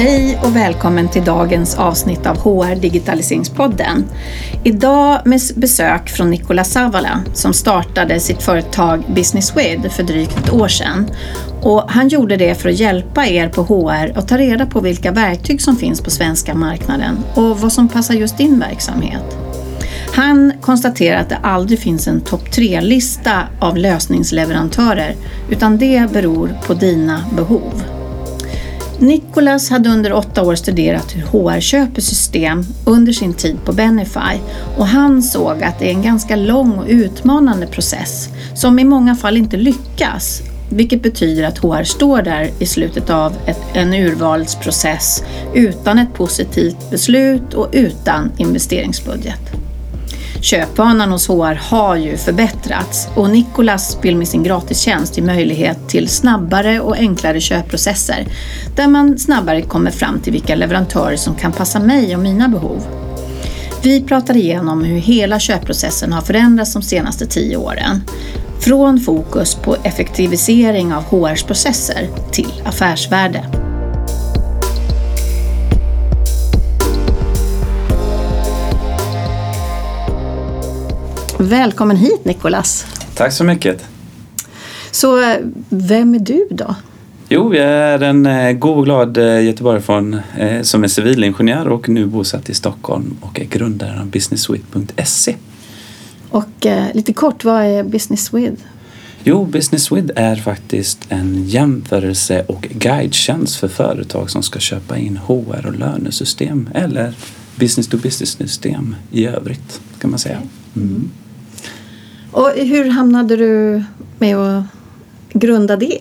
Hej och välkommen till dagens avsnitt av HR Digitaliseringspodden. Idag med besök från Nikola Savala som startade sitt företag BusinessWith för drygt ett år sedan. Och han gjorde det för att hjälpa er på HR och ta reda på vilka verktyg som finns på svenska marknaden och vad som passar just din verksamhet. Han konstaterar att det aldrig finns en topp 3-lista av lösningsleverantörer utan det beror på dina behov. Nikolas hade under 8 år studerat hur HR köper system under sin tid på Benify och han såg att det är en ganska lång och utmanande process som i många fall inte lyckas, vilket betyder att HR står där i slutet av en urvalsprocess utan ett positivt beslut och utan investeringsbudget. Köpvanan hos HR har ju förbättrats och Nikolas vill med sin gratistjänst ge möjlighet till snabbare och enklare köpprocesser där man snabbare kommer fram till vilka leverantörer som kan passa mig och mina behov. Vi pratar igenom hur hela köpprocessen har förändrats de senaste 10 åren. Från fokus på effektivisering av HR:s processer till affärsvärde. Välkommen hit Nikolas. Tack så mycket. Så vem är du då? Jo, jag är en god och glad göteborgare som är civilingenjör och nu bosatt i Stockholm och är grundare av businesswith.se. Och lite kort, vad är BusinessWith? Jo, BusinessWith är faktiskt en jämförelse- och guidetjänst för företag som ska köpa in HR- och lönesystem eller business-to-business-system i övrigt, kan man säga. Mm. Och hur hamnade du med att grunda det?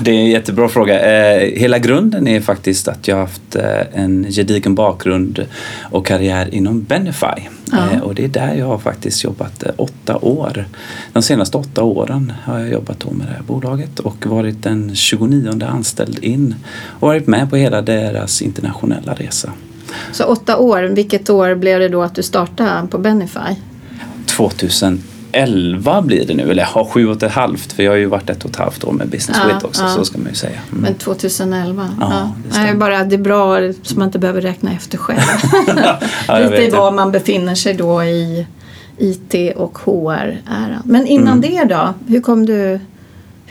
Det är en jättebra fråga. Hela grunden är faktiskt att jag har haft en gedigen bakgrund och karriär inom Benify. Ja. Och det är där jag har faktiskt jobbat 8 år. De senaste 8 åren har jag jobbat med det här bolaget och varit den 29:e anställd in och varit med på hela deras internationella resa. Så 8 år, vilket år blev det då att du startade på Benify? 2011 blir det nu, eller 7,5, för jag har ju varit 1,5 år med BusinessWith också, så ska man ju säga. Mm. Men 2011, ja. Det är bara det är bra som man inte behöver räkna efter själv. Lite var man befinner sig då i IT och HR-äran. Men innan det då, hur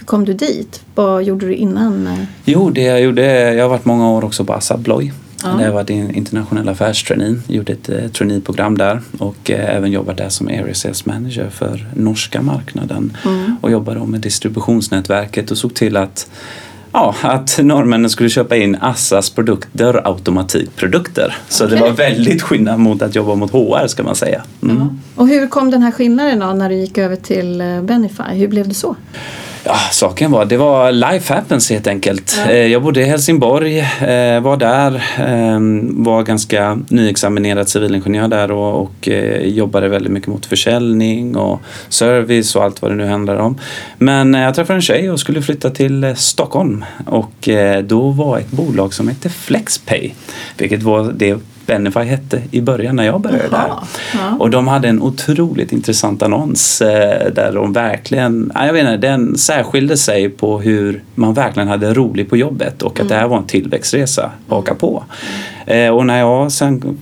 kom du dit? Vad gjorde du innan? Jo, det jag gjorde, jag har varit många år också på Assa Abloy. Ja. Jag var en internationell affärstrainee, gjorde ett traineeprogram där och även jobbade där som Area Sales Manager för norska marknaden och jobbade med distributionsnätverket och såg till att norrmännen skulle köpa in Assas produkter, automatikprodukter. Så det var väldigt skillnad mot att jobba mot HR, ska man säga. Mm. Ja. Och hur kom den här skillnaden då när du gick över till Benify? Hur blev det så? Ja, saken var, det var life happens helt enkelt. Ja. Jag bodde i Helsingborg, var där, var ganska nyexaminerad civilingenjör där och jobbade väldigt mycket mot försäljning och service och allt vad det nu handlar om. Men jag träffade en tjej och skulle flytta till Stockholm och då var ett bolag som hette Flexpay, vilket var det Benify hette i början när jag började där. Ja. Och de hade en otroligt intressant annons där de verkligen, jag vet inte, den särskilde sig på hur man verkligen hade roligt på jobbet och att det här var en tillväxtresa, haka på. Och när jag sen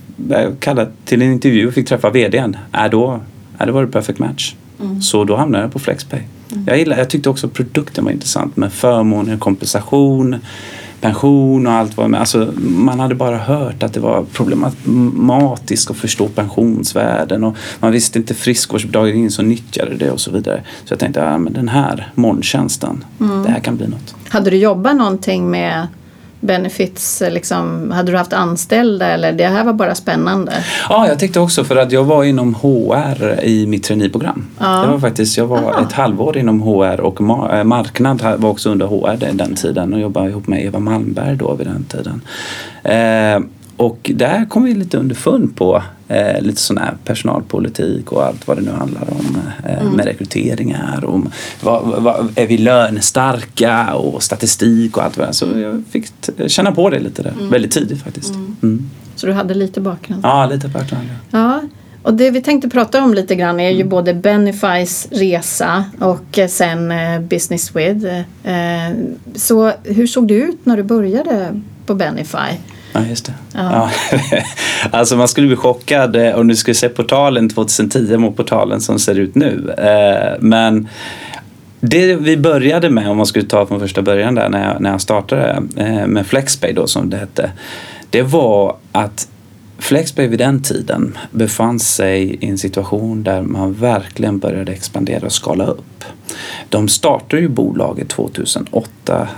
kallade till en intervju och fick träffa vdn, då var det perfect match. Mm. Så då hamnade jag på Flexpay. Mm. Jag tyckte också produkten var intressant med förmåner, kompensation, pension och allt vad med. Alltså, man hade bara hört att det var problematiskt att förstå pensionsvärden och man visste inte friskvårdsbidrag, ingen som nyttjade det och så vidare. Så jag tänkte, men den här molntjänsten, det här kan bli något. Hade du jobbat någonting med benefits, liksom, hade du haft anställda eller det här var bara spännande? Ja, jag tyckte också för att jag var inom HR i mitt traineeprogram. Ja. Det var faktiskt, jag var ett halvår inom HR och marknad var också under HR den tiden och jobbade ihop med Eva Malmberg då vid den tiden. Och där kom vi lite underfund på lite sån här personalpolitik och allt vad det nu handlar om med rekryteringar och är vi lönestarka och statistik och allt vad det. Så jag fick känna på det lite där, väldigt tidigt faktiskt. Mm. Så du hade lite bakgrund? Ja, lite bakgrund. Ja. Och det vi tänkte prata om lite grann är ju både Benifys resa och sen BusinessWith. Så hur såg det ut när du började på Benify. Ja, just det. Ja. Ja. Alltså man skulle bli chockad om du skulle se portalen 2010 mot portalen som ser ut nu. Men det vi började med, om man skulle ta från första början där när jag startade med Flexpay då som det hette. Det var att Flexpay vid den tiden befann sig i en situation där man verkligen började expandera och skala upp. De startade ju bolaget 2008,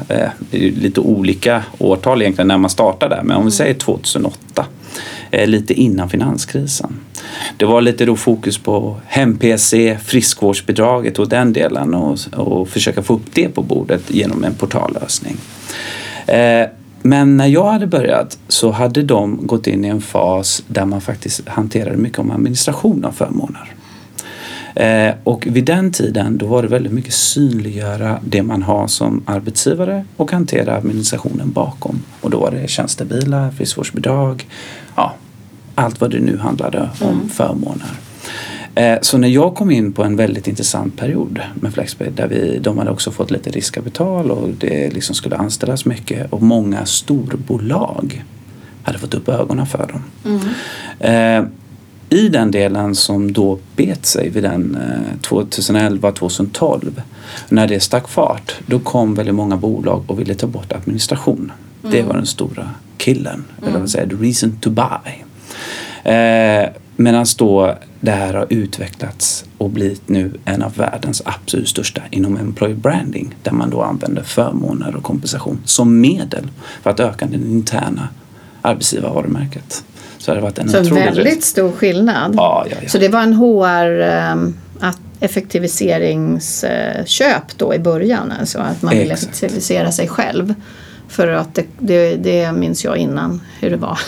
lite olika årtal egentligen när man startade, men om vi säger 2008, lite innan finanskrisen. Det var lite då fokus på hem-PC, friskvårdsbidraget och den delen och försöka få upp det på bordet genom en portallösning. Men när jag hade börjat så hade de gått in i en fas där man faktiskt hanterade mycket om administration av förmåner. Och vid den tiden då var det väldigt mycket synliggöra det man har som arbetsgivare och hantera administrationen bakom. Och då var det tjänstebilar, friskvårdsbidrag, ja, allt vad det nu handlade om förmåner. Så när jag kom in på en väldigt intressant period med Flexpay där de hade också fått lite riskkapital och det liksom skulle anställas mycket och många storbolag hade fått upp ögonen för dem. Mm. I den delen som då bet sig vid den 2011-2012 när det stack fart, då kom väldigt många bolag och ville ta bort administration. Mm. Det var den stora killen, eller vad säger, the reason to buy. Medan då det här har utvecklats och blivit nu en av världens absolut största inom employee branding, där man då använder förmåner och kompensation som medel för att öka den interna arbetsgivarvarumärket. Så det har varit en väldigt stor skillnad. Ja. Så det var en HR-effektiviseringsköp då i början, alltså att man vill effektivisera sig själv. För att det minns jag innan hur det var.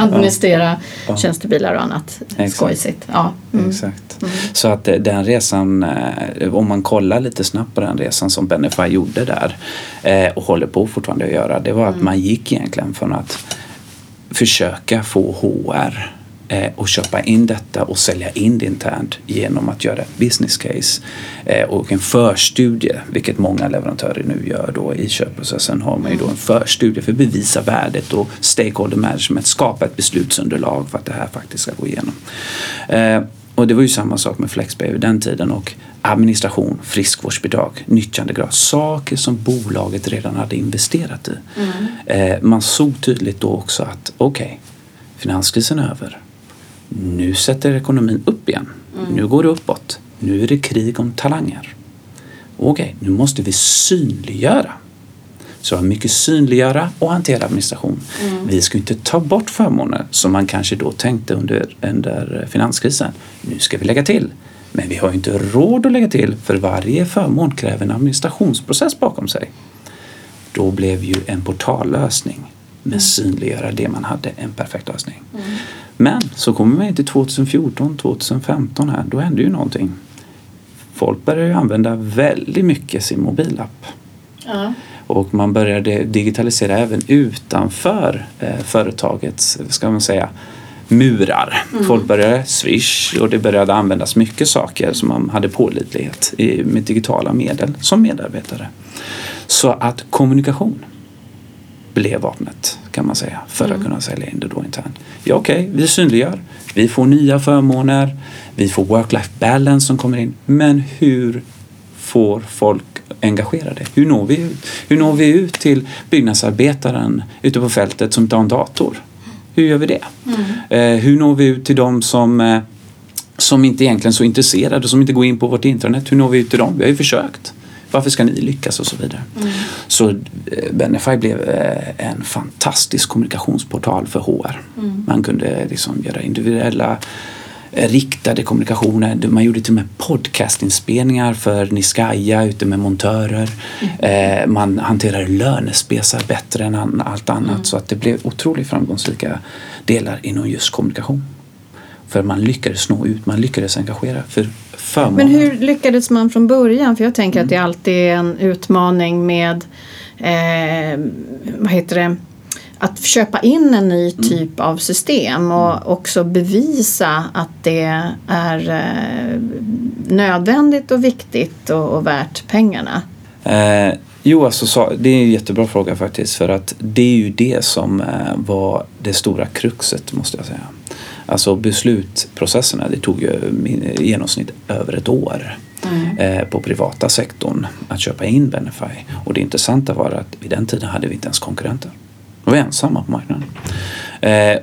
Administrera tjänstebilar och annat. Skojsigt. Ja. Mm. Exakt. Mm. Så att den resan, om man kollar lite snabbt på den resan som Benify gjorde där och håller på fortfarande att göra, det var att man gick egentligen från att försöka få HR och köpa in detta och sälja in det internt genom att göra ett business case och en förstudie, vilket många leverantörer nu gör då i köpprocessen. Har man ju då en förstudie för att bevisa värdet och stakeholder management, skapa ett beslutsunderlag för att det här faktiskt ska gå igenom. Och det var ju samma sak med Flexpay vid den tiden, och administration, friskvårdsbidrag, nyttjandegrad, saker som bolaget redan hade investerat i. Man såg tydligt då också att okej, finanskrisen är över. Nu sätter ekonomin upp igen. Nu går det uppåt. Nu är det krig om talanger. Okej, nu måste vi synliggöra. Så mycket synliggöra och hantera administration. Vi ska inte ta bort förmåner som man kanske då tänkte under finanskrisen. Nu ska vi lägga till. Men vi har inte råd att lägga till, för varje förmån kräver en administrationsprocess bakom sig. Då blev ju en portallösning med synliggöra det man hade en perfekt lösning. Men så kommer man in till 2014-2015 här, då hände ju någonting. Folk började ju använda väldigt mycket sin mobilapp. Och man började digitalisera även utanför företagets, ska man säga, murar. Folk började Swish och det började användas mycket saker som man hade pålitlighet i, med digitala medel som medarbetare. Så att kommunikation blev vapnet, kan man säga, för att kunna sälja in det då internt. Ja, okej, vi synliggör. Vi får nya förmåner. Vi får work-life balance som kommer in. Men hur får folk engagerade? Hur når vi ut? Hur når vi ut till byggnadsarbetaren ute på fältet som inte har en dator? Hur gör vi det? Hur når vi ut till dem som inte egentligen är så intresserade, som inte går in på vårt internet? Hur når vi ut till dem? Vi har ju försökt. Varför ska ni lyckas och så vidare? Så Benify blev en fantastisk kommunikationsportal för HR. Man kunde liksom göra individuella riktade kommunikationer. Man gjorde till och med podcastinspelningar för Niskaja ute med montörer. Man hanterade lönespesar bättre än allt annat. Så att det blev otroligt framgångsrika delar inom just kommunikation. För man lyckades nå ut, man lyckades engagera för förmånen. Men hur lyckades man från början? För jag tänker att det alltid är en utmaning med att köpa in en ny typ av system och också bevisa att det är nödvändigt och viktigt och värt pengarna. Jo, alltså, det är en jättebra fråga faktiskt, för att det är ju det som var det stora kruxet, måste jag säga. Alltså beslutsprocesserna, det tog ju i genomsnitt över ett år på privata sektorn att köpa in Benify. Och det intressanta var att vid den tiden hade vi inte ens konkurrenter. Vi var ensamma på marknaden.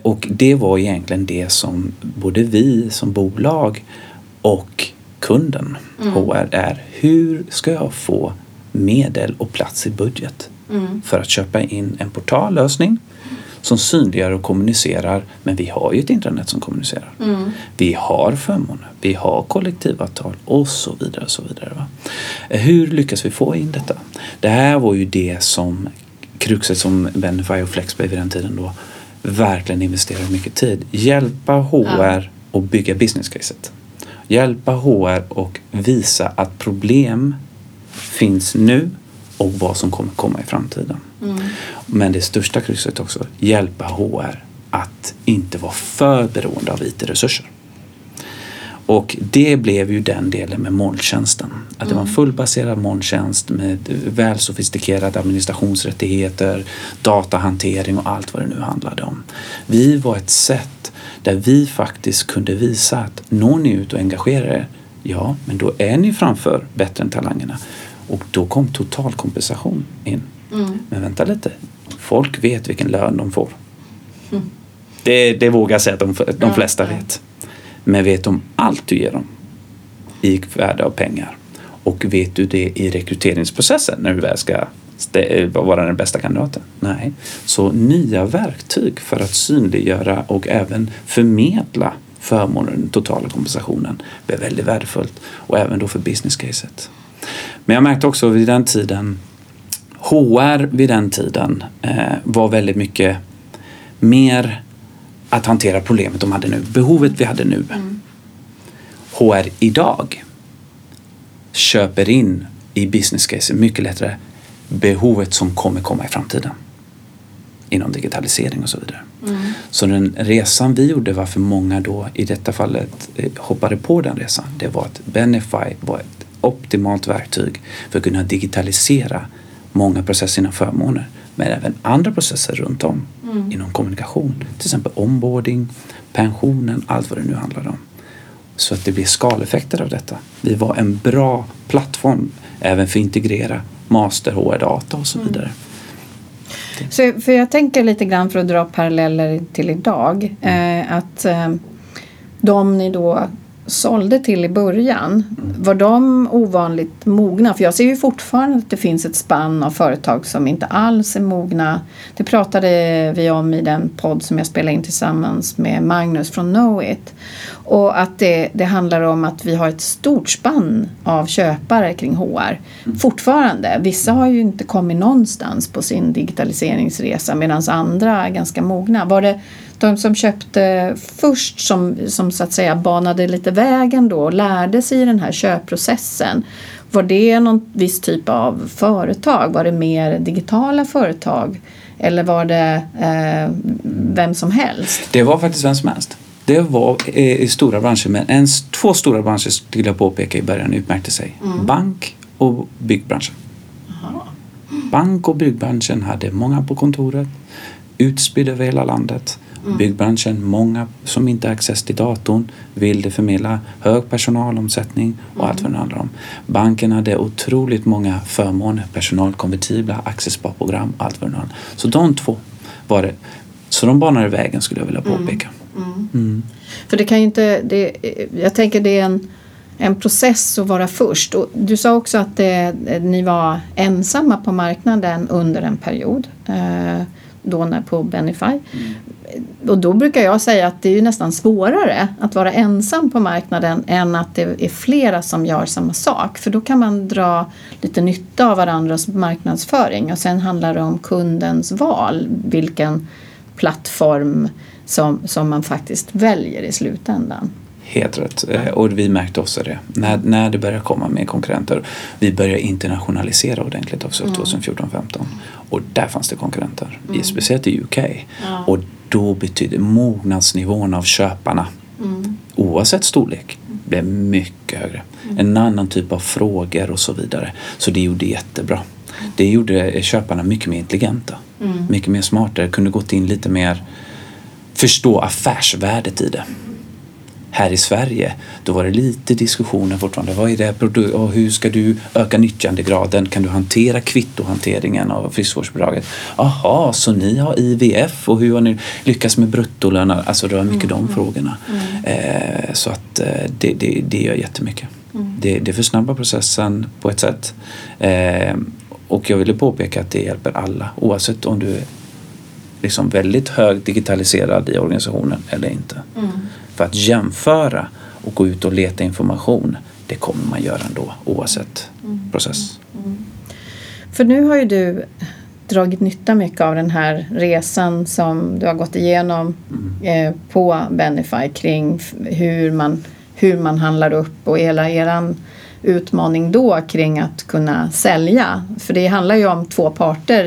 Och det var egentligen det som både vi som bolag och kunden, HR, är hur ska jag få medel och plats i budget för att köpa in en portallösning som synliggör och kommunicerar. Men vi har ju ett internet som kommunicerar. Mm. Vi har förmåner, vi har kollektivavtal och så vidare. Och så vidare, va? Hur lyckas vi få in detta? Det här var ju det som kruxet som Benify och Flexpay vid den tiden då verkligen investerade mycket tid. Hjälpa HR och bygga business-caset. Hjälpa HR och visa att problem finns nu och vad som kommer komma i framtiden. Mm. Men det största krysset också, hjälpa HR att inte vara för beroende av IT-resurser. Och det blev ju den delen med molntjänsten. Att det var en fullbaserad molntjänst med väl sofistikerade administrationsrättigheter, datahantering och allt vad det nu handlade om. Vi var ett sätt där vi faktiskt kunde visa att når ni ut och engagerar er, ja, men då är ni framför bättre än talangerna. Och då kom totalkompensation in. Mm. Men vänta lite. Folk vet vilken lön de får. Mm. Det vågar jag säga att de flesta vet. Men vet de allt du ger dem i värde av pengar? Och vet du det i rekryteringsprocessen när du väl ska vara den bästa kandidaten? Nej. Så nya verktyg för att synliggöra och även förmedla förmånen, den totala kompensationen, blev väldigt värdefullt. Och även då för business caset. Men jag märkte också vid den tiden, HR vid den tiden var väldigt mycket mer att hantera problemet de hade nu, behovet vi hade nu. Mm. HR idag köper in i business case mycket lättare behovet som kommer komma i framtiden inom digitalisering och så vidare. Mm. Så den resan vi gjorde, varför många då i detta fallet hoppade på den resan, det var att Benify var ett optimalt verktyg för att kunna digitalisera många processer inom förmåner, men även andra processer runt om inom kommunikation, till exempel onboarding, pensionen, allt vad det nu handlar om. Så att det blir skaleffekter av detta. Vi var en bra plattform även för att integrera master, HR-data och så vidare. Så, för jag tänker lite grann, för att dra paralleller till idag, att de ni då sålde till i början, var de ovanligt mogna? För jag ser ju fortfarande att det finns ett spann av företag som inte alls är mogna. Det pratade vi om i den podd som jag spelade in tillsammans med Magnus från Knowit. Och att det handlar om att vi har ett stort spann av köpare kring HR. Fortfarande. Vissa har ju inte kommit någonstans på sin digitaliseringsresa, medan andra är ganska mogna. Var det de som köpte först som så att säga banade lite vägen då och lärde sig i den här köpprocessen? Var det någon viss typ av företag? Var det mer digitala företag? Eller var det vem som helst? Det var faktiskt vem som helst. Det var i stora branscher, men två stora branscher skulle jag påpeka i början utmärkte sig. Bank och byggbranschen. Aha. Bank och byggbranschen hade många på kontoret, utspridda över hela landet. Byggbranschen, många som inte har access till datorn, ville förmedla hög personalomsättning och allt vad det handlar om. Banken hade otroligt många förmåner, personalkonvertibla, accessbara program, allt vad det handlar om. Så de två var det. Så de banade vägen, skulle jag vilja påpeka. För det kan ju inte, jag tänker det är en process att vara först. Och du sa också att ni var ensamma på marknaden under en period då när på Benify. Och då brukar jag säga att det är ju nästan svårare att vara ensam på marknaden än att det är flera som gör samma sak. För då kan man dra lite nytta av varandras marknadsföring. Och sen handlar det om kundens val, vilken plattform som man faktiskt väljer i slutändan. Helt rätt. Och vi märkte också det. När det började komma med konkurrenter. Vi började internationalisera ordentligt också 2014-15. Och där fanns det konkurrenter. Speciellt i UK. Ja. Och då betyder mognadsnivån av köparna, oavsett storlek, blev mycket högre. En annan typ av frågor och så vidare. Så det gjorde jättebra. Det gjorde köparna mycket mer intelligenta. Mm. Mycket mer smartare. Kunde gått in lite mer, förstå affärsvärdet i det. Här i Sverige, då var det lite diskussioner fortfarande. Vad är det här produkt? Och hur ska du öka nyttjandegraden? Kan du hantera kvittohanteringen av friskvårdsbidraget? Aha, så ni har IVF och hur har ni lyckats med bruttolöner? Alltså det var mycket de frågorna. Så att det gör jättemycket. Det försnabbar processen på ett sätt. Och jag ville påpeka att det hjälper alla. Oavsett om du är liksom väldigt högt digitaliserad i organisationen eller inte. Mm. För att jämföra och gå ut och leta information, det kommer man göra ändå oavsett process. För nu har ju du dragit nytta mycket av den här resan som du har gått igenom på Benify kring hur man handlar upp och hela eran utmaning då kring att kunna sälja. För det handlar ju om två parter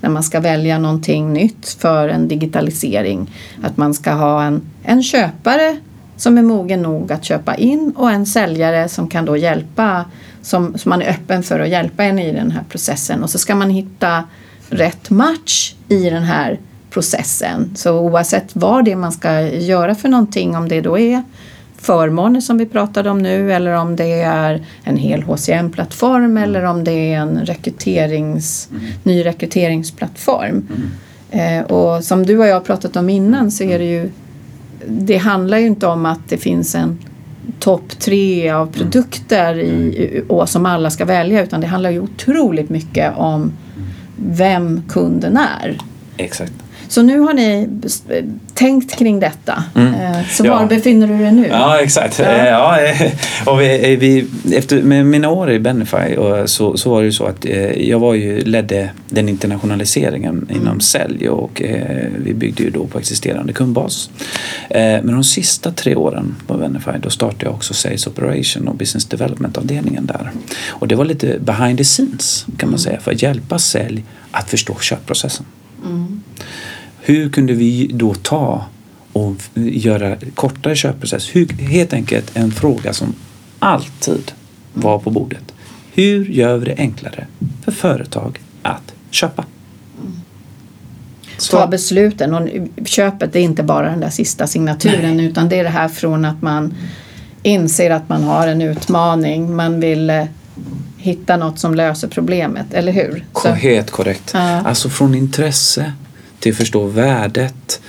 när man ska välja någonting nytt för en digitalisering. Att man ska ha en köpare som är mogen nog att köpa in och en säljare som kan då hjälpa, som man är öppen för att hjälpa en i den här processen. Och så ska man hitta rätt match i den här processen. Så oavsett vad det är man ska göra för någonting, om det då är förmåner som vi pratade om nu, eller om det är en hel HCM-plattform eller om det är en ny rekryteringsplattform. Och som du och jag har pratat om innan, så är det handlar ju inte om att det finns en topp 3 av produkter och som alla ska välja, utan det handlar ju otroligt mycket om vem kunden är. Exakt. Så nu har ni tänkt kring detta. Så var befinner du dig nu? Ja, exakt. Ja. Och vi, efter med mina år i Benify så var det ju så att jag ledde den internationaliseringen inom sälj, och vi byggde ju då på existerande kundbas. Men de sista 3 åren på Benify, då startade jag också Sales Operation och Business Development-avdelningen där. Och det var lite behind the scenes, kan man säga, för att hjälpa sälj att förstå köpprocessen. Hur kunde vi då ta och göra kortare köpprocess? Helt enkelt en fråga som alltid var på bordet. Hur gör vi det enklare för företag att köpa? Ta besluten, och köpet är inte bara den där sista signaturen. Nej. Utan det är det här från att man inser att man har en utmaning. Man vill hitta något som löser problemet, eller hur? Helt korrekt. Ja. Alltså från intresse till förstå värdet,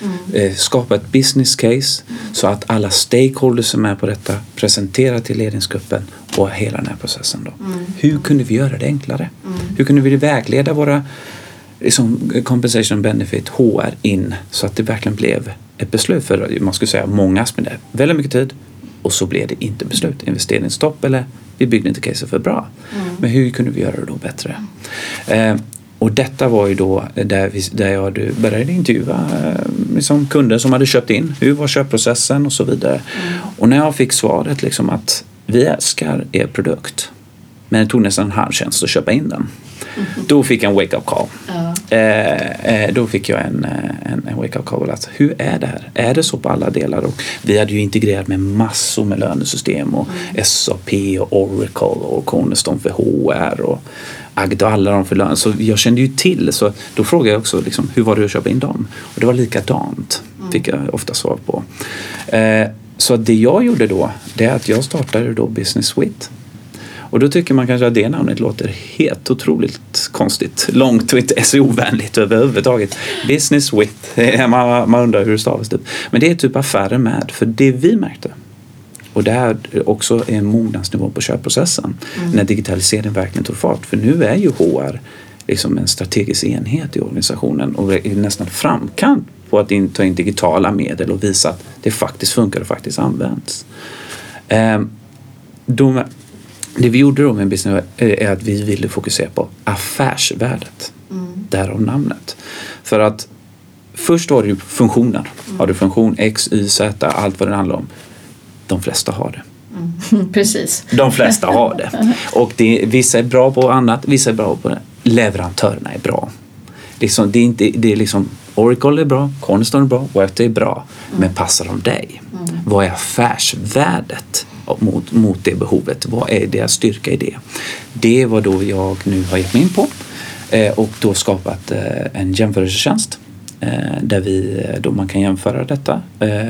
skapa ett business case så att alla stakeholders som är på detta presenterar till ledningsgruppen och hela den här processen då. Hur kunde vi göra det enklare? Hur kunde vi vägleda våra compensation benefit HR in så att det verkligen blev ett beslut? För man skulle säga många med det väldigt mycket tid, och så blev det inte beslut. Investeringsstopp, eller vi byggde inte case för bra. Men hur kunde vi göra det då bättre? Och detta var ju då där jag började intervjua liksom kunder som hade köpt in. Hur var köpprocessen och så vidare. Och när jag fick svaret liksom att vi älskar er produkt, men det tog nästan en halv tjänst att köpa in den. Då fick jag en wake-up call. Då fick jag en wake-up call. Alltså, hur är det här? Är det så på alla delar? Och vi hade ju integrerat med massor med lönesystem och SAP och Oracle och Cornerstone för HR och Agda och alla dem för lön. Så jag kände ju till. Så då frågade jag också liksom, hur var det att köpa in dem? Och det var likadant, fick jag ofta svar på. Så det jag gjorde då, det är att jag startade då BusinessWith. Och då tycker man kanske att det namnet låter helt otroligt konstigt. Långt och inte SEO-vänligt överhuvudtaget. Business with. Man undrar hur det stavas typ. Men det är typ affärer med. För det vi märkte, och det här också är en mognadsnivå på köpprocessen. När digitaliseringen verkligen tog fart. För nu är ju HR liksom en strategisk enhet i organisationen. Och är nästan framkant på att ta in digitala medel och visa att det faktiskt funkar och faktiskt används. Det vi gjorde då med business är att vi ville fokusera på affärsvärdet. Därav namnet. För att först var det ju funktioner. Har du funktion X, Y, Z, allt vad det handlar om. De flesta har det. Precis. De flesta har det. Och vissa är bra på annat, vissa är bra på det. Leverantörerna är bra. Liksom, det är Oracle är bra, Cornerstone är bra, Workday är bra. Men passar de dig? Vad är affärsvärdet mot det behovet. Vad är deras styrka i det? Det var då jag nu har gett mig in på och då skapat en jämförelsetjänst där vi, då man kan jämföra detta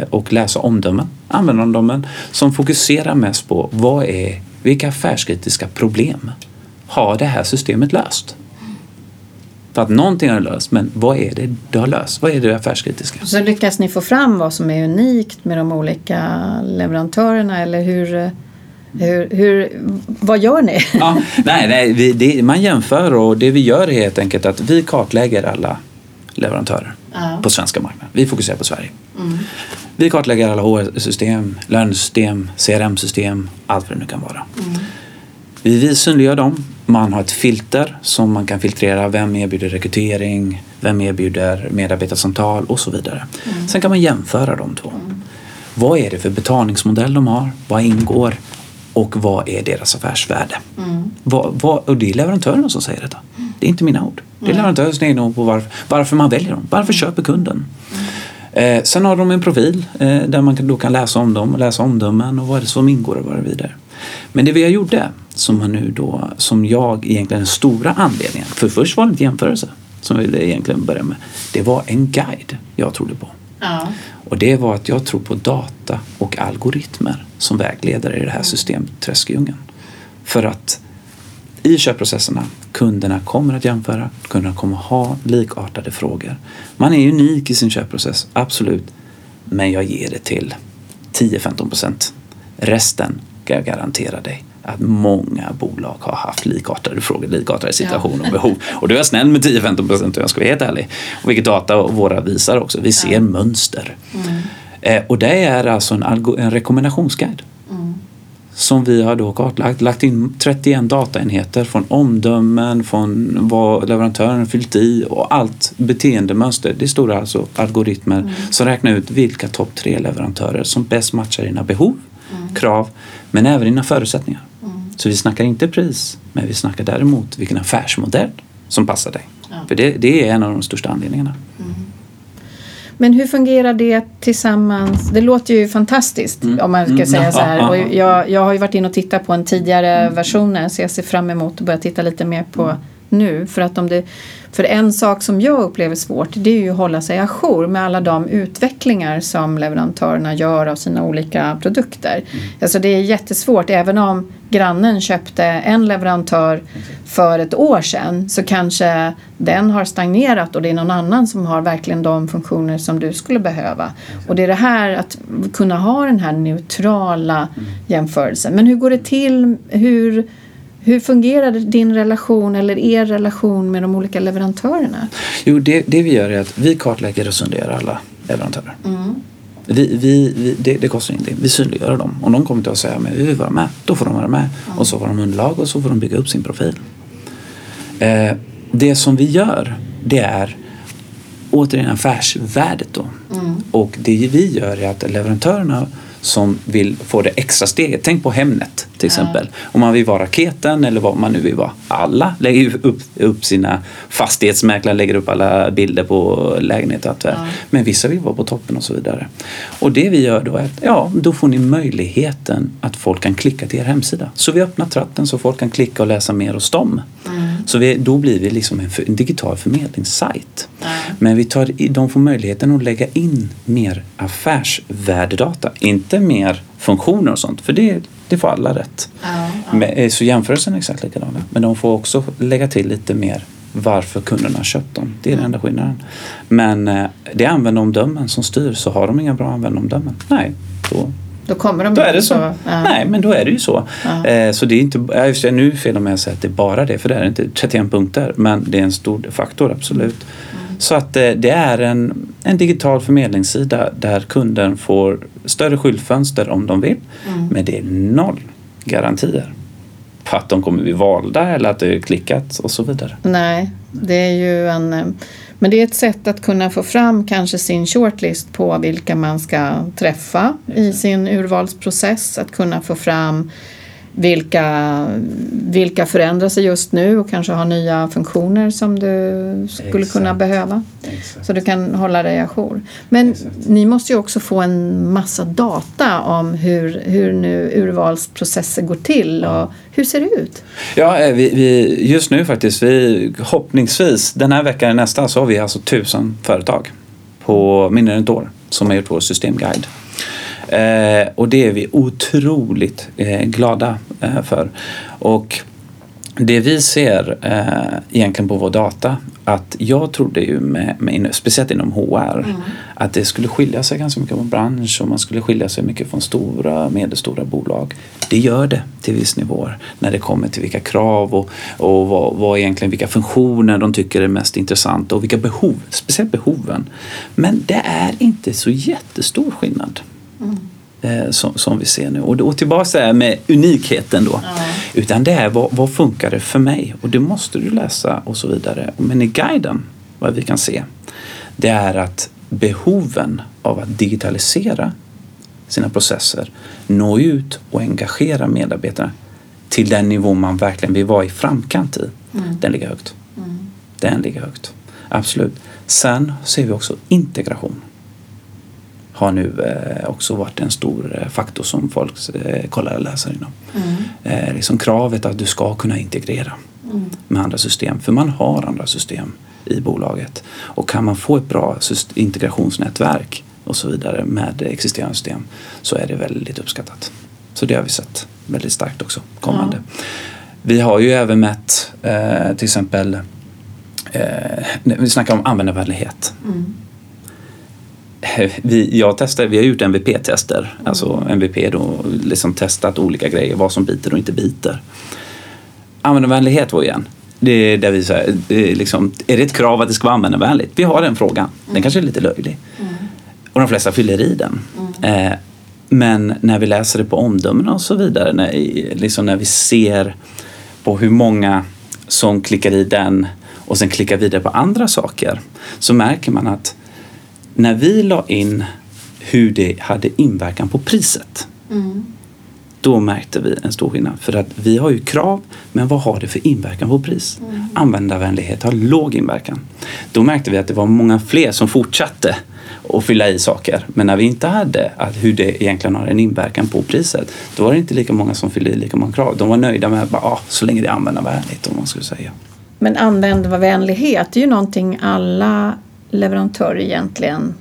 och läsa omdömen, användaromdömen som fokuserar mest på vad är, vilka affärskritiska problem har det här systemet löst? För att någonting har löst, men vad är det du har löst? Vad är det affärskritiska? Så lyckas ni få fram vad som är unikt med de olika leverantörerna eller hur vad gör ni? Ja, man jämför och det vi gör är helt enkelt att vi kartlägger alla leverantörer på svenska marknaden. Vi fokuserar på Sverige. Mm. Vi kartlägger alla HR-system, lönesystem, CRM-system, allt vad det nu kan vara. Mm. Vi synliggör dem. Man har ett filter som man kan filtrera. Vem erbjuder rekrytering? Vem erbjuder medarbetarsamtal? Och så vidare. Mm. Sen kan man jämföra de två. Mm. Vad är det för betalningsmodell de har? Vad ingår? Och vad är deras affärsvärde? Mm. Och det är leverantören som säger detta. Det är inte mina ord. Det är leverantörens egna ord på varför man väljer dem. Varför köper kunden? Mm. Sen har de en profil där man då kan läsa om dem. Läsa omdömen och vad det som ingår och vad det vidare. Men det vi gjorde som jag egentligen den stora anledningen, för först var det en jämförelse som vi egentligen började med, det var en guide jag trodde på. Ja. Och det var att jag tror på data och algoritmer som vägledare i det här systemträskdjungeln. För att i köpprocesserna, kunderna kommer att jämföra, kunderna kommer ha likartade frågor. Man är unik i sin köpprocess, absolut, men jag ger det till 10-15%. Resten kan jag garantera dig att många bolag har haft likartade frågor, likartade situationer och behov. Och du är snäll med 10-15% och jag ska vara helt ärlig. Och vilket data våra visar också. Vi ser mönster. Mm. Och det är alltså en rekommendationsguide. Mm. Som vi har då kartlagt. Lagt in 31 dataenheter från omdömen, från vad leverantören fyllt i och allt beteendemönster. Det är stora alltså algoritmer som räknar ut vilka topp 3 leverantörer som bäst matchar dina behov, krav, men även dina förutsättningar. Så vi snackar inte pris, men vi snackar däremot vilken affärsmodell som passar dig. Ja. För det är en av de största anledningarna. Mm. Men hur fungerar det tillsammans? Det låter ju fantastiskt om man ska säga så här. Och jag har ju varit in och tittat på en tidigare version, så jag ser fram emot att börja titta lite mer på nu. För att för en sak som jag upplever svårt, det är ju att hålla sig ajour med alla de utvecklingar som leverantörerna gör av sina olika produkter. Alltså det är jättesvårt, även om grannen köpte en leverantör för ett år sedan, så kanske den har stagnerat och det är någon annan som har verkligen de funktioner som du skulle behöva. Och det är det här att kunna ha den här neutrala jämförelsen. Men hur går det till? Hur fungerar din relation eller er relation med de olika leverantörerna? Jo, det vi gör är att vi kartlägger och synliggör alla leverantörer. Mm. Det kostar ingenting. Vi synliggör dem. Om de kommer till att säga att vi vill vara med, då får de vara med. Mm. Och så får de underlag och så får de bygga upp sin profil. Det som vi gör, det är återigen affärsvärdet då. Mm. Och det vi gör är att leverantörerna som vill få det extra steget. Tänk på Hemnet till exempel. Om man vill vara raketen eller vad man nu vill vara. Alla lägger upp sina fastighetsmäklare, lägger upp alla bilder på lägenheter. Men vissa vill vara på toppen och så vidare. Och det vi gör då är att då får ni möjligheten att folk kan klicka till er hemsida. Så vi öppnar tratten så folk kan klicka och läsa mer hos dem. Så då blir vi liksom en digital förmedlingssajt. Men de får möjligheten att lägga in mer affärsvärdedata. Inte mer funktioner och sånt. För det får alla rätt. Men, så jämförelsen är exakt likadan. Men de får också lägga till lite mer varför kunderna har köpt dem. Det är den enda skillnaden. Men det är användaromdömen som styr. Så har de inga bra användaromdömen. Nej, då kommer de. Då är det så. Nej, men då är det ju så. Så det är inte, just nu fel om jag säger att det är bara det. För det är inte 31 punkter. Men det är en stor faktor, absolut. Så att det är en digital förmedlingssida där kunden får större skyltfönster om de vill. Men det är noll garantier på att de kommer bli valda eller att det är klickat och så vidare. Nej, det är ju men det är ett sätt att kunna få fram kanske sin shortlist på vilka man ska träffa i sin urvalsprocess. Att kunna få fram vilka förändrar sig just nu och kanske har nya funktioner som du skulle kunna behöva. Exakt. Så du kan hålla dig ajour. Men Exakt. Ni måste ju också få en massa data om hur nu urvalsprocesser går till och hur ser det ut? Ja, vi just nu faktiskt, hoppningsvis den här veckan och nästa så har vi alltså 1000 företag på mindre än ett år som har gjort vår systemguide. Och det är vi otroligt glada för. Och det vi ser egentligen på vår data, att jag trodde ju med speciellt inom HR att det skulle skilja sig ganska mycket från bransch och man skulle skilja sig mycket från stora, medelstora bolag. Det gör det till viss nivåer när det kommer till vilka krav och vad egentligen vilka funktioner de tycker är mest intressanta och vilka behov, speciellt behoven. Men det är inte så jättestor skillnad. Som vi ser nu. Och tillbaka med unikheten då. Mm. Utan det är vad funkar det för mig? Och det måste du läsa och så vidare. Men i guiden, vad vi kan se, det är att behoven av att digitalisera sina processer, nå ut och engagera medarbetarna till den nivå man verkligen vill vara i framkant i. Den ligger högt. Den ligger högt. Absolut. Sen ser vi också integration. Har nu också varit en stor faktor som folk kollar och läser inom. Liksom kravet att du ska kunna integrera med andra system. För man har andra system i bolaget. Och kan man få ett bra integrationsnätverk och så vidare med existerande system så är det väldigt uppskattat. Så det har vi sett väldigt starkt också kommande. Ja. Vi har ju även mätt till exempel vi snackar om användarvänlighet. Vi har gjort MVP-tester. Alltså MVP då, liksom testat olika grejer, vad som biter och inte biter. Användarvänlighet var igen. Det är där vi säger, liksom, är det ett krav att det ska vara användarvänligt? Vi har den frågan. Den kanske är lite löjlig. Och de flesta fyller i den. Men när vi läser det på omdömen och så vidare, när vi ser på hur många som klickar i den och sen klickar vidare på andra saker, så märker man att när vi la in hur det hade inverkan på priset, då märkte vi en stor skillnad. För att vi har ju krav, men vad har det för inverkan på pris? Användarvänlighet har låg inverkan. Då märkte vi att det var många fler som fortsatte att fylla i saker. Men när vi inte hade att hur det egentligen har en inverkan på priset, då var det inte lika många som fyllde i lika många krav. De var nöjda med bara, så länge det är användarvänligt, om man skulle säga. Men användarvänlighet är ju någonting alla leverantörer egentligen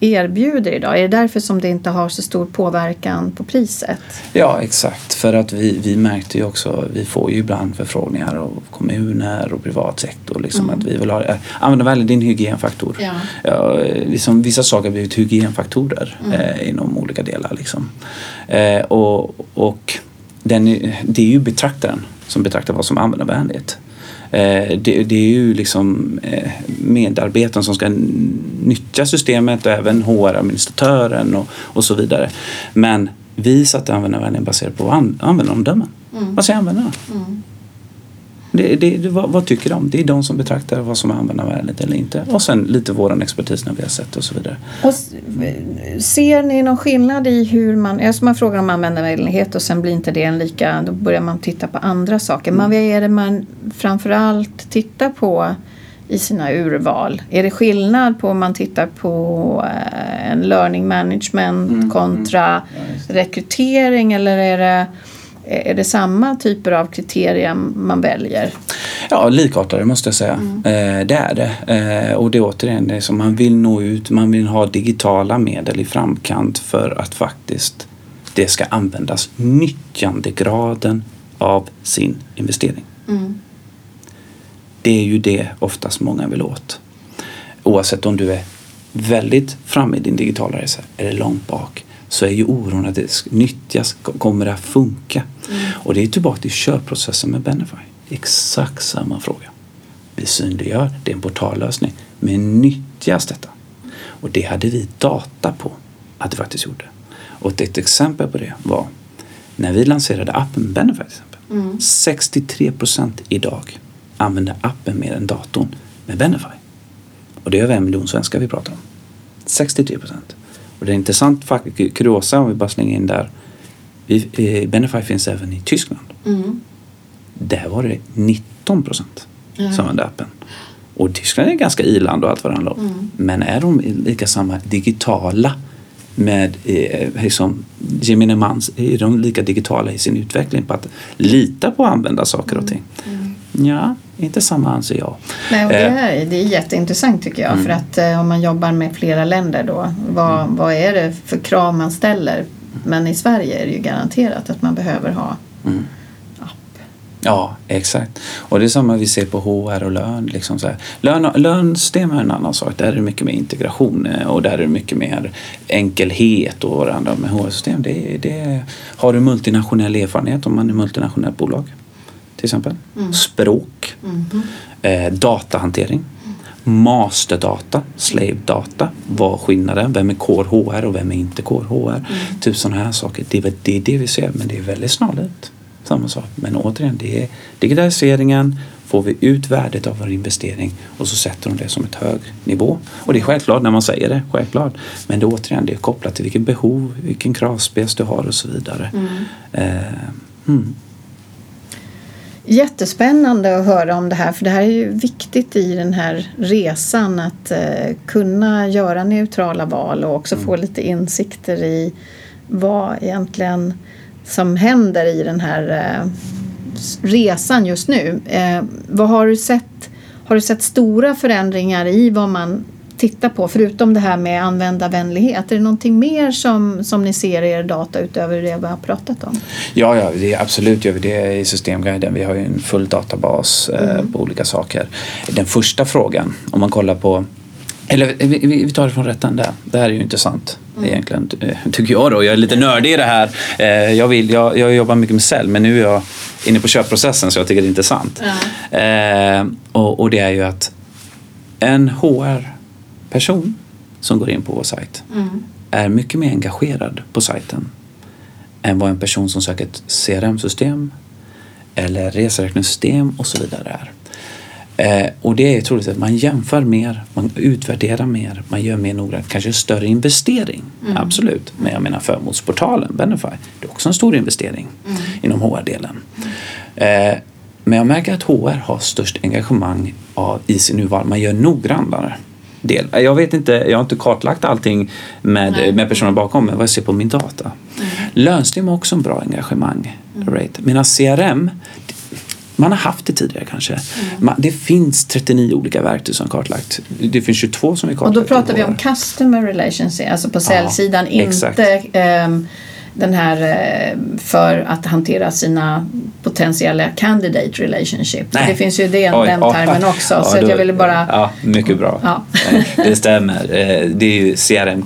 erbjuder idag. Är det därför som det inte har så stor påverkan på priset? Ja, exakt. För att vi märkte ju också, vi får ju ibland förfrågningar av kommuner och privatsektor liksom att vi vill ha, använda väl din hygienfaktor. Ja. Ja, liksom, vissa saker har blivit hygienfaktorer inom olika delar liksom. Och det är ju betraktaren som betraktar vad som användarvänligt. Det är ju liksom medarbetaren som ska nyttja systemet och även HR-administratören och så vidare. Men vi satte användarvänligheten baserat på användaromdömen. Vad säger användarna? Vad tycker de? Det är de som betraktar vad som är användarvänligt eller inte. Och sen lite våran expertis när vi har sett och så vidare. Och ser ni någon skillnad i hur man... Alltså man frågar om användarvänlighet och sen blir inte det en lika... Då börjar man titta på andra saker. Men vad är det man framförallt tittar på i sina urval? Är det skillnad på om man tittar på en learning management kontra rekrytering? Eller är det samma typer av kriterier man väljer? Ja, likartade måste jag säga. Det är det. Och det är återigen det som man vill nå ut. Man vill ha digitala medel i framkant för att faktiskt det ska användas nyttjandegraden av sin investering. Det är ju det oftast många vill åt. Oavsett om du är väldigt framme i din digitala resa eller långt bak, så är ju oron att det nyttjas, kommer det att funka? Och det är tillbaka till köpprocessen med Benify. Exakt samma fråga. Vi synliggör, det är en portallösning, men nyttjas detta? Och det hade vi data på att det faktiskt gjorde. Och ett exempel på det var när vi lanserade appen Benify till exempel. 63% idag använder appen mer än datorn med Benify. Och det är över 1 miljon svenskar vi pratar om. 63%. Och det är intressant kuriosa om vi bara slänger in där. Benify finns även i Tyskland. Där var det 19% som använde appen. Och Tyskland är ganska i-land och allt vad det handlar om. Mm. Men är de lika samma digitala med liksom, gemene mans, är de lika digitala i sin utveckling på att lita på att använda saker och ting? Mm. Ja, inte samma anser jag. Nej, och det är jätteintressant tycker jag. Mm. För att om man jobbar med flera länder då, vad är det för krav man ställer? Men i Sverige är det ju garanterat att man behöver ha app. Ja, exakt. Och det är samma vi ser på HR och lön. Liksom så här. Lönsystem är en annan sak. Där är det mycket mer integration och där är det mycket mer enkelhet och varandra. Men HR-system, det har du multinationell erfarenhet om man är multinationellt bolag. Till exempel. Mm. Språk. Mm. Datahantering. Masterdata, slave-data, vad är skillnaden? Vem är core HR och vem är inte core HR? Mm. Typ sådana här saker. Det är väl det vi ser, men det är väldigt snarligt. Samma sak. Men återigen, det är digitaliseringen, får vi ut värdet av vår investering och så sätter de det som ett hög nivå. Och det är självklart när man säger det, självklart. Men det är återigen, det är kopplat till vilken behov, vilken kravspec du har och så vidare. Jättespännande att höra om det här, för det här är ju viktigt i den här resan att kunna göra neutrala val och också få lite insikter i vad egentligen som händer i den här resan just nu. Vad har du sett? Har du sett stora förändringar i vad man tittar på förutom det här med användarvänlighet? Är det någonting mer som ni ser i er data utöver det vi har pratat om? Ja, det är absolut gör vi det i systemguiden. Vi har ju en full databas på olika saker. Den första frågan, om man kollar på eller vi tar det från rätten där. Det här är ju intressant egentligen tycker jag då. Jag är lite nördig i det här. Jag jobbar mycket med sälj men nu är jag inne på köpprocessen så jag tycker det är intressant. Och det är ju att en HR-person som går in på vår sajt är mycket mer engagerad på sajten än vad en person som söker ett CRM-system eller reseräkningssystem och så vidare är. Och det är troligt att man jämför mer, man utvärderar mer, man gör mer noggrant, kanske större investering, absolut. Men jag menar förmånsportalen, Benify, det är också en stor investering inom HR-delen. Men jag märker att HR har störst engagemang i sin urval, man gör noggrannare. Del. Jag vet inte, jag har inte kartlagt allting med personer bakom men vad jag ser på min data. Lönsystem har också en bra engagemang rate. Medan CRM, man har haft det tidigare kanske. Det finns 39 olika verktyg som kartlagt. Det finns 22 som är kartlagt. Och då pratar vi om customer relations, alltså på säljsidan, inte den här för att hantera sina potentiella candidate relationship. Nej. Det finns ju den termen också. Ja, så då, att jag ville bara... Ja, mycket bra. Ja. Det stämmer. Det är ju CRM,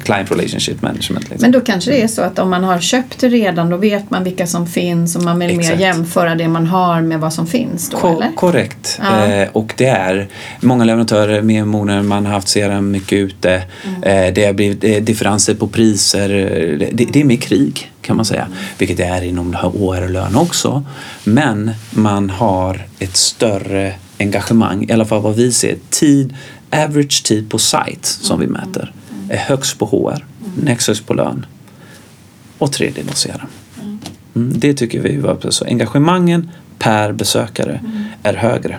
Client Relationship Management. Liksom. Men då kanske det är så att om man har köpt det redan då vet man vilka som finns och man vill mer jämföra det man har med vad som finns då, eller? Korrekt. Ja. Och det är många leverantörer med månader man har haft CRM mycket ute. Det har blivit differenser på priser. Det är mycket krig kan man säga, vilket det är inom HR och lön också, men man har ett större engagemang, i alla fall vad vi ser average tid på site som vi mäter, är högst på HR, näst högst på lön och tredje på CRM. Det tycker vi var så engagemangen per besökare är högre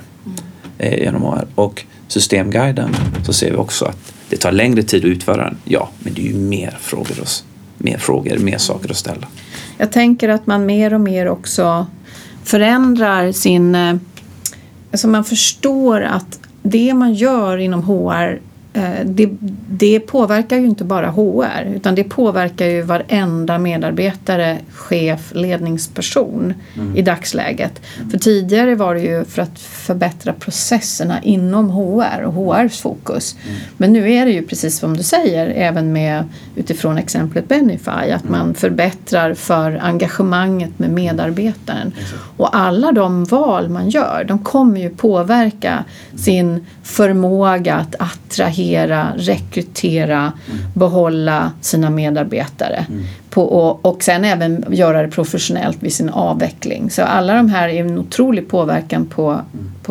genom HR. Och systemguiden så ser vi också att det tar längre tid att utföra den, men det är ju mer frågor oss. Mer frågor, mer saker att ställa. Jag tänker att man mer och mer också förändrar sin... Alltså man förstår att det man gör inom HR, det påverkar ju inte bara HR. Utan det påverkar ju varenda medarbetare, chef, ledningsperson i dagsläget. För tidigare var det ju för att förbättra processerna inom HR och HRs fokus. Men nu är det ju precis som du säger, även med utifrån exemplet Benify, att man förbättrar för engagemanget med medarbetaren. Och alla de val man gör, de kommer ju påverka sin förmåga att attrahera, rekrytera, behålla sina medarbetare och sen även göra det professionellt vid sin avveckling. Så alla de här är en otrolig påverkan på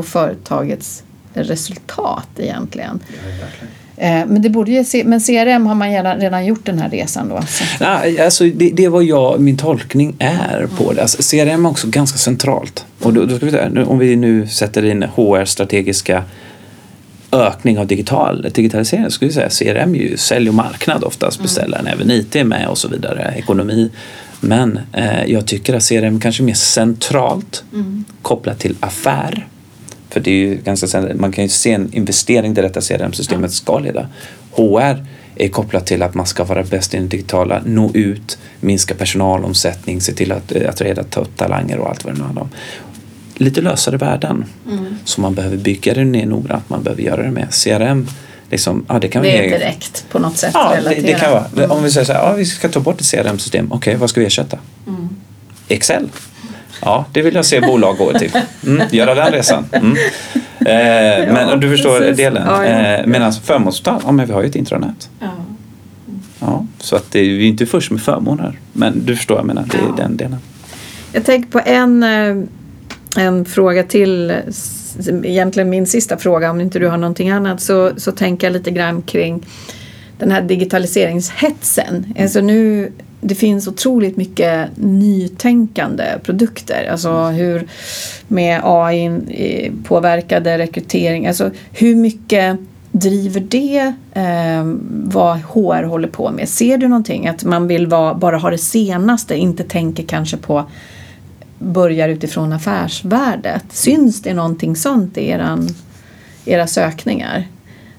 företagets resultat egentligen. Men det borde ju men CRM har man redan gjort den här resan då. Nej, alltså det var min tolkning är på det. Alltså, CRM är också ganska centralt. Och då ska vi om vi nu sätter in HR strategiska ökning av digitalisering, skulle jag säga. CRM är ju sälj och marknad oftast, beställaren, även IT är med och så vidare, ekonomi. Men jag tycker att CRM kanske är mer centralt kopplat till affär. För det är ju ganska, man kan ju se en investering där detta CRM-systemet ska leda. HR är kopplat till att man ska vara bäst i den digitala, nå ut, minska personalomsättning, se till att attrahera talanger och allt vad det nu handlar om. Lite lösare världen. Så man behöver bygga det ner noggrant, man behöver göra det med. CRM, liksom, det kan vara direkt på något sätt. Ja, det kan vara. Om vi säger så här, vi ska ta bort ett CRM-system. Okej, vad ska vi ersätta? Excel. Ja, det vill jag se bolag gå till. Göra den resan. Men du förstår delen. Medan förmånsavtal, men vi har ju ett intranät. Ja, så att det är ju inte först med förmåner. Men du förstår, jag menar, det är den delen. Jag tänker på en fråga till, egentligen min sista fråga, om inte du har någonting annat, så tänker jag lite grann kring den här digitaliseringshetsen. Alltså nu, det finns otroligt mycket nytänkande produkter, alltså hur med AI påverkade rekrytering, alltså hur mycket driver det vad HR håller på med? Ser du någonting att man vill bara ha det senaste, inte tänker kanske på, börjar utifrån affärsvärdet? Syns det någonting sånt i era sökningar?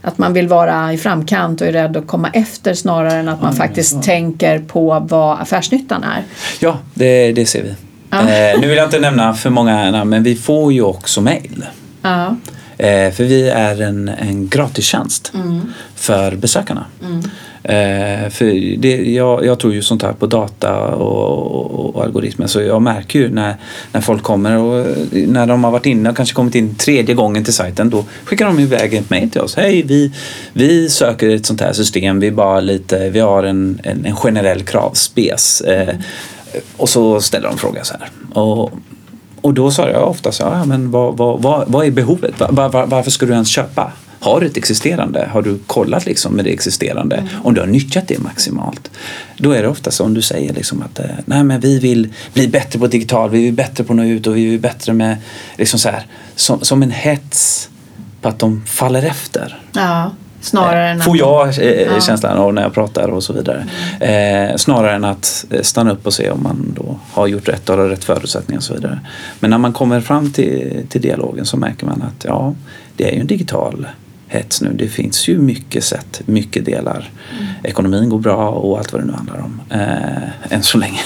Att man vill vara i framkant och är rädd att komma efter, snarare än att man faktiskt tänker på vad affärsnyttan är. Ja, det ser vi. Nu vill jag inte nämna för många namn, men vi får ju också mejl. Ja. För vi är en gratistjänst för besökarna. För jag tror ju sånt här på data och algoritmer, så jag märker ju när folk kommer, och när de har varit inne och kanske kommit in tredje gången till sajten, då skickar de iväg ett mejl till oss. Hej, vi söker ett sånt här system, vi har en generell kravspec, och så ställer de frågan så här, och då sa jag ofta så här, men vad är behovet? Varför ska du ens köpa? Har du ett existerande? Har du kollat liksom med det existerande? Om du har nyttjat det maximalt. Då är det ofta så, om du säger liksom att nej, men vi vill bli bättre på digital, vi vill bättre på nå ut, och vi vill bättre med liksom så här, som en hets på att de faller efter. Ja, snarare än får jag känslan av när jag pratar och så vidare. Snarare än att stanna upp och se om man då har gjort rätt och har rätt förutsättningar och så vidare. Men när man kommer fram till dialogen, så märker man att det är ju en digital nu. Det finns ju mycket sätt, mycket delar. Ekonomin går bra och allt vad det nu handlar om. Än så länge.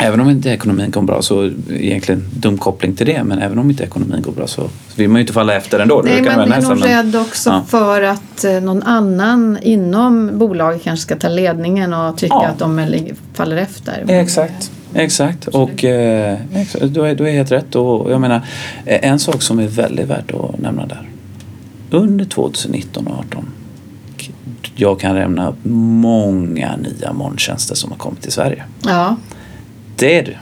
Även om inte ekonomin går bra, så egentligen dum koppling till det, men även om inte ekonomin går bra, så vill man ju inte falla efter ändå. Nej, man är nog rädd också för att någon annan inom bolaget kanske ska ta ledningen och tycka att de faller efter. Exakt. Och då är helt rätt. Och jag menar, en sak som är väldigt värt att nämna där. Under 2019 och 2018, jag kan nämna många nya molntjänster som har kommit till Sverige. Ja. Det är det.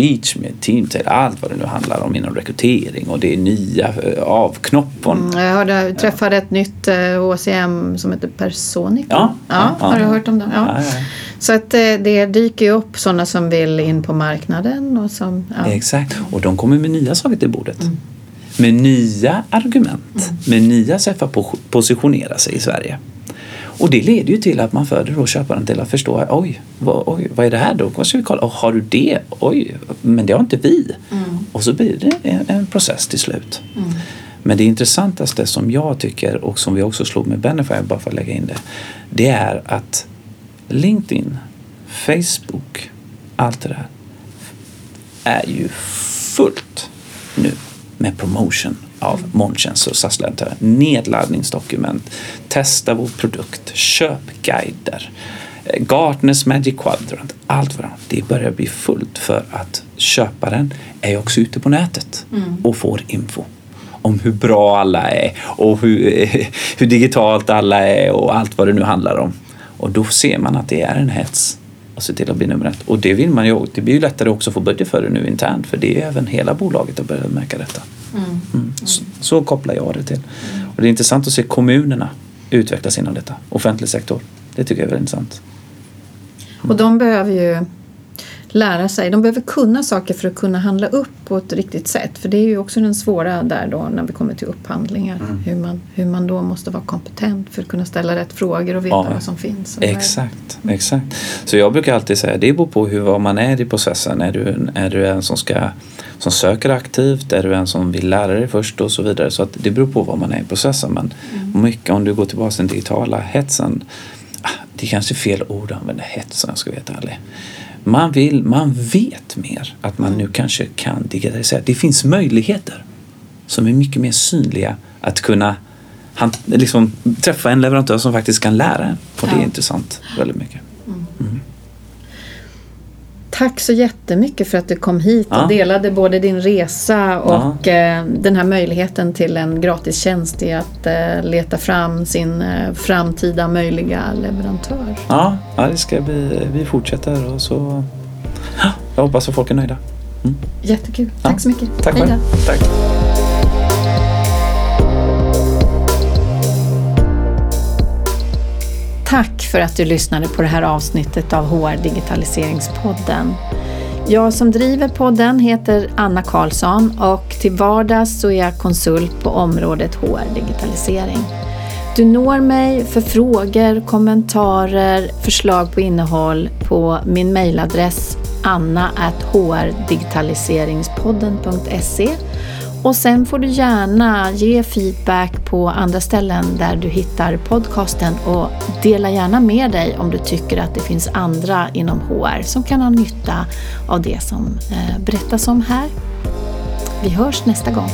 Reach med Teamtail, allt vad det nu handlar om inom rekrytering, och det är nya avknoppon. Jag träffade ett nytt HCM som heter Personik. Ja. Har du hört om det? Ja. Så att det dyker ju upp sådana som vill in på marknaden och som, Exakt, och de kommer med nya saker till bordet. Med nya argument, med nya sätt att positionera sig i Sverige. Och det leder ju till att man föder då köparen till att förstå, vad är det här då? Vad ska vi kolla? Har du det? Men det har inte vi. Och så blir det en process till slut. Men det intressantaste som jag tycker, och som vi också slog med Benify, bara för att lägga in det är att LinkedIn, Facebook, allt det där är ju fullt nu med promotion av molntjänster och SaaS-leverantörer. Nedladdningsdokument, testa vår produkt, köpguider, Gartner Magic Quadrant, allt vad det börjar bli fullt, för att köparen är också ute på nätet och får info om hur bra alla är och hur digitalt alla är och allt vad det nu handlar om. Och då ser man att det är en hets och se till att bli nummer ett. Och det vill man ju, det blir ju lättare också att få budget för det nu internt, för det är även hela bolaget att börja märka detta. Så kopplar jag det till. Och det är intressant att se kommunerna utvecklas inom detta. Offentlig sektor. Det tycker jag är väldigt intressant. Och de behöver ju lära sig. De behöver kunna saker för att kunna handla upp på ett riktigt sätt. För det är ju också den svåra där då när vi kommer till upphandlingar. Mm. Hur man då måste vara kompetent för att kunna ställa rätt frågor och veta vad som finns. Exakt. Så jag brukar alltid säga, det beror på vad man är i processen. Är du en som söker aktivt? Är du en som vill lära dig först och så vidare? Så att det beror på vad man är i processen. Men mycket, om du går tillbaka till den digitala hetsen. Det är kanske fel ord att använda hetsen, jag ska veta ärlig. Man vet mer att man nu kanske kan digitalisera. Det finns möjligheter som är mycket mer synliga att kunna liksom, träffa en leverantör som faktiskt kan lära en. Och det är intressant väldigt mycket. Mm. Tack så jättemycket för att du kom hit och delade både din resa och den här möjligheten till en gratis tjänst i att leta fram sin framtida möjliga leverantör. Ja, det ska vi fortsätter och så jag hoppas att folk är nöjda. Mm. Jättekul. Tack så mycket. Tack. Hej då. Tack. Tack för att du lyssnade på det här avsnittet av HR-digitaliseringspodden. Jag som driver podden heter Anna Karlsson och till vardags så är jag konsult på området HR-digitalisering. Du når mig för frågor, kommentarer, förslag på innehåll på min mejladress anna@hrdigitaliseringspodden.se. Och sen får du gärna ge feedback på andra ställen där du hittar podcasten och dela gärna med dig om du tycker att det finns andra inom HR som kan ha nytta av det som berättas om här. Vi hörs nästa gång.